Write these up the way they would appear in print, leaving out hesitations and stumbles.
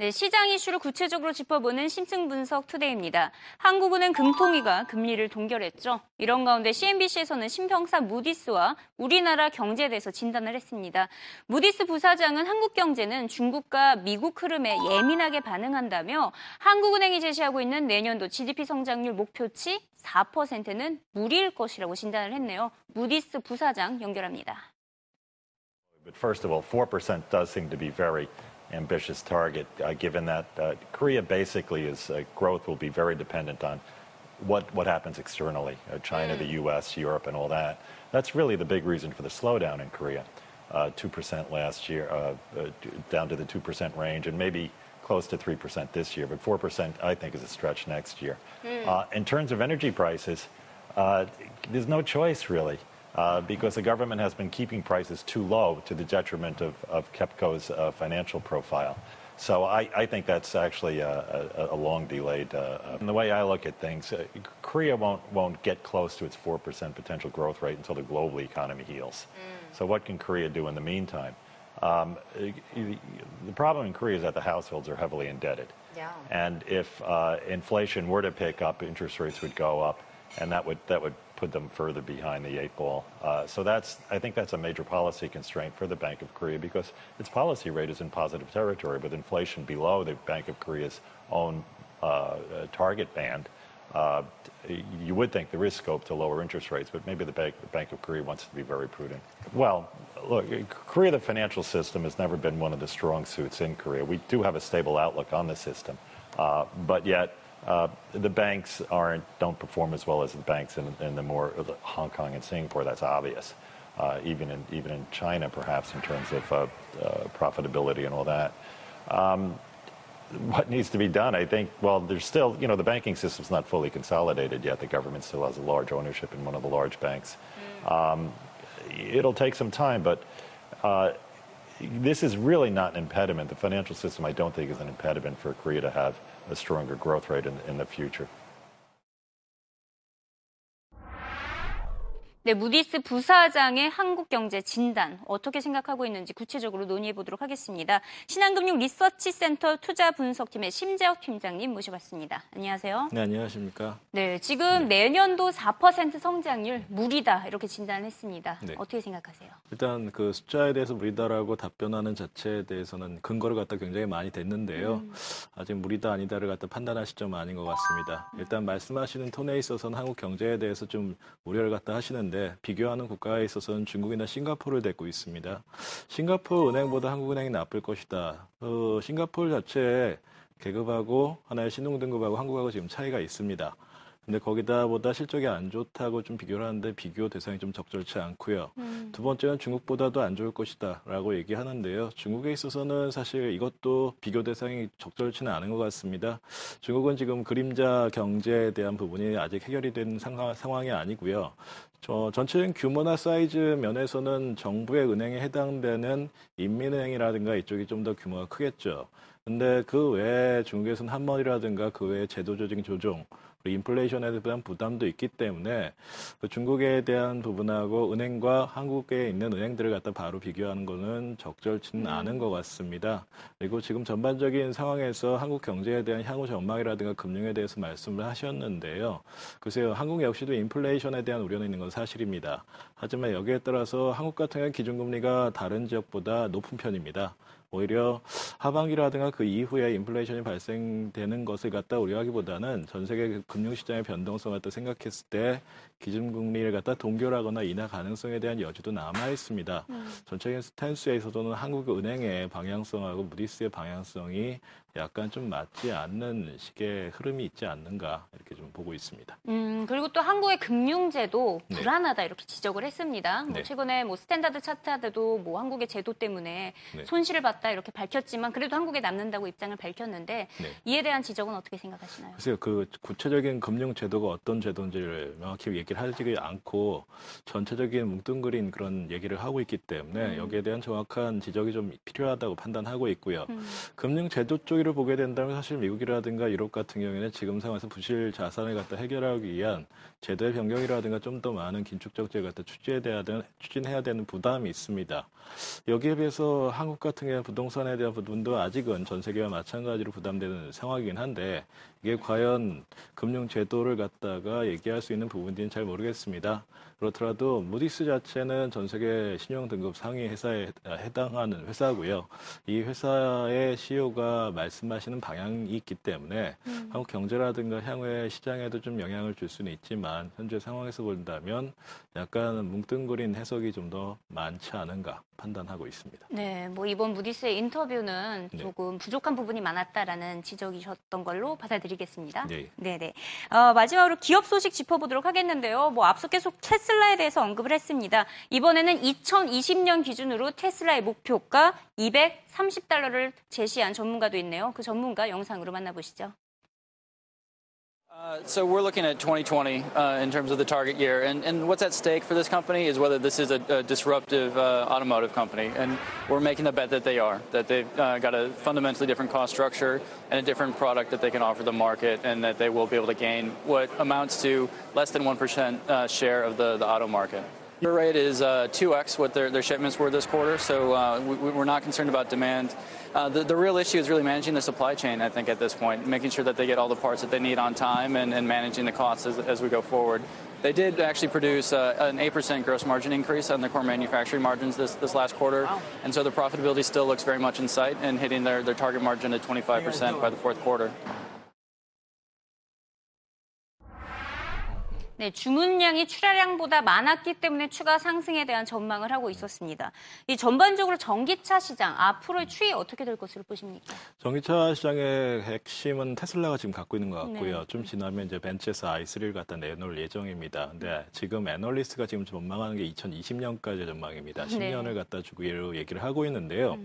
네, 시장 이슈를 구체적으로 짚어보는 심층 분석 투데이입니다. 한국은행 금통위가 금리를 동결했죠. 이런 가운데 CNBC에서는 신평사 무디스와 우리나라 경제에 대해서 진단을 했습니다. 무디스 부사장은 한국 경제는 중국과 미국 흐름에 예민하게 반응한다며 한국은행이 제시하고 있는 내년도 GDP 성장률 목표치 4%는 무리일 것이라고 진단을 했네요. 무디스 부사장 연결합니다. But first of all, 4% does seem to be very ambitious target, given that Korea basically is growth will be very dependent on what happens externally, China, the U.S., Europe, and all that. That's really the big reason for the slowdown in Korea, 2% last year, down to the 2% range, and maybe close to 3% this year. But 4%, I think, is a stretch next year. In terms of energy prices, there's no choice really. Because the government has been keeping prices too low to the detriment of KEPCO's financial profile. So I think that's actually a long delayed. And the way I look at things, Korea won't get close to its 4% potential growth rate until the global economy heals. So what can Korea do in the meantime? The problem in Korea is that the households are heavily indebted. Yeah. And if inflation were to pick up, interest rates would go up, and that would put them further behind the eight ball. So I think that's a major policy constraint for the Bank of Korea because its policy rate is in positive territory with inflation below the Bank of Korea's own target band. You would think there is scope to lower interest rates, but maybe the Bank of Korea wants to be very prudent. Well, look, Korea, the financial system has never been one of the strong suits in Korea. We do have a stable outlook on the system, but yet the banks don't perform as well as the banks in the more Hong Kong and Singapore. That's obvious. Even in China, perhaps in terms of profitability and all that. What needs to be done? I think. Well, there's still, the banking system's not fully consolidated yet. The government still has a large ownership in one of the large banks. It'll take some time, but. This is really not an impediment. The financial system, I don't think, is an impediment for Korea to have a stronger growth rate in the future. 네, 무디스 부사장의 한국 경제 진단 어떻게 생각하고 있는지 구체적으로 논의해 보도록 하겠습니다. 신한금융 리서치센터 투자 분석팀의 심재엽 팀장님 모셔봤습니다. 안녕하세요. 네, 안녕하십니까. 네, 지금 내년도 4% 성장률 무리다 이렇게 진단했습니다. 네. 어떻게 생각하세요? 일단 그 숫자에 대해서 무리다라고 답변하는 자체에 대해서는 근거를 갖다 굉장히 많이 댔는데요. 아직 무리다 아니다를 갖다 판단할 시점은 아닌 것 같습니다. 일단 말씀하시는 톤에 있어서는 한국 경제에 대해서 좀 우려를 갖다 하시는. 비교하는 국가에 있어서는 중국이나 싱가포르를 데리고 있습니다. 싱가포르 은행보다 한국은행이 나쁠 것이다. 싱가포르 자체에 계급하고 하나의 신용등급하고 한국하고 지금 차이가 있습니다. 근데 거기다보다 실적이 안 좋다고 좀 비교를 하는데 비교 대상이 좀 적절치 않고요. 두 번째는 중국보다도 안 좋을 것이다 라고 얘기하는데요. 중국에 있어서는 사실 이것도 비교 대상이 적절치는 않은 것 같습니다. 중국은 지금 그림자 경제에 대한 부분이 아직 해결이 된 상황이 아니고요. 전체적인 규모나 사이즈 면에서는 정부의 은행에 해당되는 인민은행이라든가 이쪽이 좀 더 규모가 크겠죠. 근데 그 외에 중국에서는 한머니라든가 그 외에 제도조직 조정, 인플레이션에 대한 부담도 있기 때문에 중국에 대한 부분하고 은행과 한국에 있는 은행들을 갖다 바로 비교하는 것은 적절치는 않은 것 같습니다. 그리고 지금 전반적인 상황에서 한국 경제에 대한 향후 전망이라든가 금융에 대해서 말씀을 하셨는데요. 글쎄요, 한국 역시도 인플레이션에 대한 우려는 있는 건 사실입니다. 하지만 여기에 따라서 한국 같은 경우 기준금리가 다른 지역보다 높은 편입니다. 오히려 하반기라든가 그 이후에 인플레이션이 발생되는 것을 갖다 우려하기보다는 전 세계 금융시장의 변동성을 갖다 생각했을 때 기준금리를 갖다 동결하거나 인하 가능성에 대한 여지도 남아있습니다. 전체적인 스탠스에 있어서는 한국은행의 방향성하고 무디스의 방향성이 약간 좀 맞지 않는 식의 흐름이 있지 않는가 이렇게 좀 보고 있습니다. 그리고 또 한국의 금융제도 불안하다 이렇게 지적을 했습니다. 네. 최근에 스탠다드 차트하드도 한국의 제도 때문에 손실을 봤다 이렇게 밝혔지만 그래도 한국에 남는다고 입장을 밝혔는데 이에 대한 지적은 어떻게 생각하시나요? 글쎄요, 그 구체적인 금융제도가 어떤 제도인지를 명확히 얘기를 하지 않고 전체적인 뭉뚱그린 그런 얘기를 하고 있기 때문에 여기에 대한 정확한 지적이 좀 필요하다고 판단하고 있고요. 금융제도 쪽에 추이를 보게 된다면 사실 미국이라든가 유럽 같은 경우에는 지금 상황에서 부실 자산을 갖다 해결하기 위한 제도의 변경이라든가 좀 더 많은 긴축 정책을 갖다 추진해야 되는 부담이 있습니다. 여기에 비해서 한국 같은 경우는 부동산에 대한 부분도 아직은 전 세계와 마찬가지로 부담되는 상황이긴 한데 이게 과연 금융 제도를 갖다가 얘기할 수 있는 부분인지는 잘 모르겠습니다. 그렇더라도 무디스 자체는 전 세계 신용 등급 상위 회사에 해당하는 회사고요. 이 회사의 CEO가 말씀하시는 방향이 있기 때문에 한국 경제라든가 향후의 시장에도 좀 영향을 줄 수는 있지만 현재 상황에서 본다면 약간 뭉뚱그린 해석이 좀 더 많지 않은가 판단하고 있습니다. 네, 뭐 이번 무디스의 인터뷰는 조금 부족한 부분이 많았다라는 지적이셨던 걸로 받아들이겠습니다. 네, 네. 마지막으로 기업 소식 짚어보도록 하겠는데요. 뭐 앞서 계속 테슬라에 대해서 언급을 했습니다. 이번에는 2020년 기준으로 테슬라의 목표가 $230를 제시한 전문가도 있네요. 그 전문가 영상으로 만나보시죠. So we're looking at 2020 in terms of the target year, and what's at stake for this company is whether this is a disruptive automotive company, and we're making the bet that they are, that they've got a fundamentally different cost structure and a different product that they can offer the market, and that they will be able to gain what amounts to less than 1% share of the auto market. Their rate is 2x what their shipments were this quarter, so we're not concerned about demand. The real issue is really managing the supply chain, I think, at this point, making sure that they get all the parts that they need on time and managing the costs as we go forward. They did actually produce an 8% gross margin increase on their core manufacturing margins this last quarter, wow. And so the profitability still looks very much in sight and hitting their target margin at 25% by the fourth quarter. 네, 주문량이 출하량보다 많았기 때문에 추가 상승에 대한 전망을 하고 있었습니다. 이 전반적으로 전기차 시장, 앞으로의 추이 어떻게 될 것으로 보십니까? 전기차 시장의 핵심은 테슬라가 지금 갖고 있는 것 같고요. 네. 좀 지나면 이제 벤츠에서 i3를 갖다 내놓을 예정입니다. 근데 지금 애널리스트가 지금 전망하는 게 2020년까지 전망입니다. 10년을 갖다 주기로 얘기를 하고 있는데요.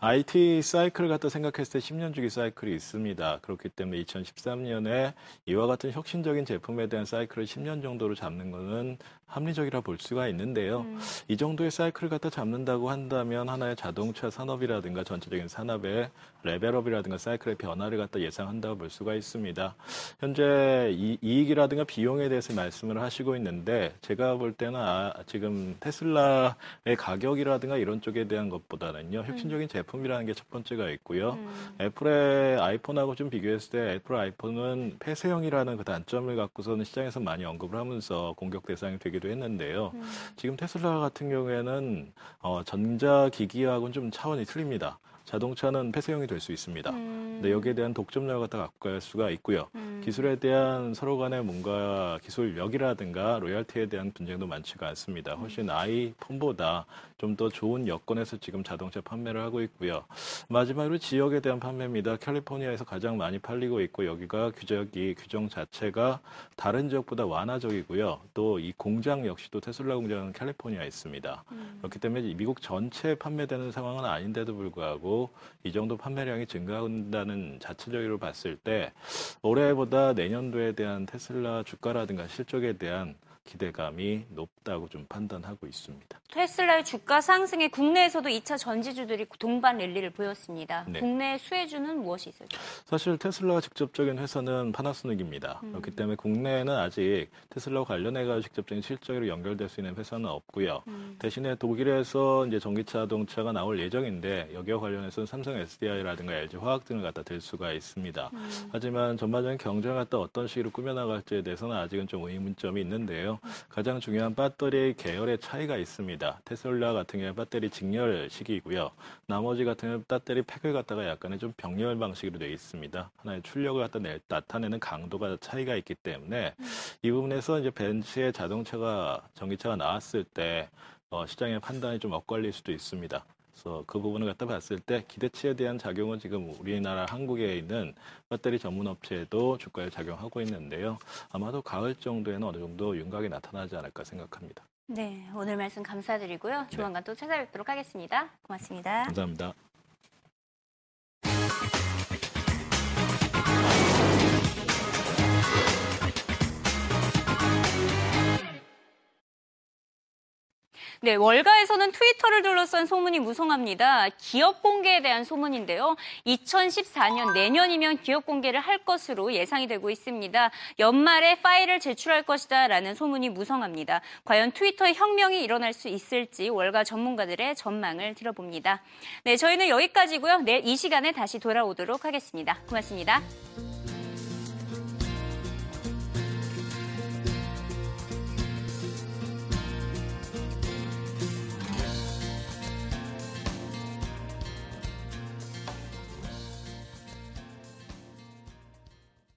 IT 사이클을 갖다 생각했을 때 10년 주기 사이클이 있습니다. 그렇기 때문에 2013년에 이와 같은 혁신적인 제품에 대한 사이클을 10년 정도로 잡는 것은 합리적이라 볼 수가 있는데요. 이 정도의 사이클을 갖다 잡는다고 한다면 하나의 자동차 산업이라든가 전체적인 산업의 레벨업이라든가 사이클의 변화를 갖다 예상한다고 볼 수가 있습니다. 현재 이익이라든가 비용에 대해서 말씀을 하시고 있는데 제가 볼 때는 지금 테슬라의 가격이라든가 이런 쪽에 대한 것보다는요. 혁신적인 제품이라는 게 첫 번째가 있고요. 애플의 아이폰하고 좀 비교했을 때 애플 아이폰은 폐쇄형이라는 그 단점을 갖고서는 시장에서 많이 언급을 하면서 공격 대상이 되기도 했는데요. 지금 테슬라 같은 경우에는 전자기기하고는 좀 차원이 틀립니다. 자동차는 폐쇄형이 될 수 있습니다. 근데 여기에 대한 독점력을 갖다 갖고 갈 수가 있고요. 기술에 대한 서로 간의 뭔가 기술력이라든가 로열티에 대한 분쟁도 많지가 않습니다. 훨씬 아이폰보다 좀 더 좋은 여건에서 지금 자동차 판매를 하고 있고요. 마지막으로 지역에 대한 판매입니다. 캘리포니아에서 가장 많이 팔리고 있고 여기가 규정 자체가 다른 지역보다 완화적이고요. 또 이 공장 역시도 테슬라 공장은 캘리포니아에 있습니다. 그렇기 때문에 미국 전체에 판매되는 상황은 아닌데도 불구하고 이 정도 판매량이 증가한다는 자체적으로 봤을 때 올해보다 내년도에 대한 테슬라 주가라든가 실적에 대한 기대감이 높다고 좀 판단하고 있습니다. 테슬라의 주가 상승에 국내에서도 2차 전지주들이 동반 랠리를 보였습니다. 네. 국내의 수혜주는 무엇이 있을까요? 사실 테슬라가 직접적인 회사는 파나소닉입니다. 그렇기 때문에 국내에는 아직 테슬라와 관련해서 직접적인 실적으로 연결될 수 있는 회사는 없고요. 대신에 독일에서 이제 전기차 자동차가 나올 예정인데 여기와 관련해서는 삼성 SDI라든가 LG 화학 등을 갖다 들 수가 있습니다. 하지만 전반적인 경쟁을 갖다 어떤 식으로 꾸며나갈지에 대해서는 아직은 좀 의문점이 있는데요. 가장 중요한 배터리 계열의 차이가 있습니다. 테슬라 같은 경우에 배터리 직렬식이고요. 나머지 같은 경우에 배터리 팩을 갖다가 약간의 좀 병렬 방식으로 되어 있습니다. 하나의 출력을 갖다 나타내는 강도가 차이가 있기 때문에 이 부분에서 이제 벤츠의 전기차가 나왔을 때 시장의 판단이 좀 엇갈릴 수도 있습니다. 그래서 그 부분을 갖다 봤을 때 기대치에 대한 작용은 지금 우리나라 한국에 있는 배터리 전문 업체에도 주가에 작용하고 있는데요. 아마도 가을 정도에는 어느 정도 윤곽이 나타나지 않을까 생각합니다. 네, 오늘 말씀 감사드리고요. 조만간 또 찾아뵙도록 하겠습니다. 고맙습니다. 감사합니다. 네, 월가에서는 트위터를 둘러싼 소문이 무성합니다. 기업 공개에 대한 소문인데요. 2014년 내년이면 기업 공개를 할 것으로 예상이 되고 있습니다. 연말에 파일을 제출할 것이다라는 소문이 무성합니다. 과연 트위터의 혁명이 일어날 수 있을지 월가 전문가들의 전망을 들어봅니다. 네, 저희는 여기까지고요. 내일 이 시간에 다시 돌아오도록 하겠습니다. 고맙습니다.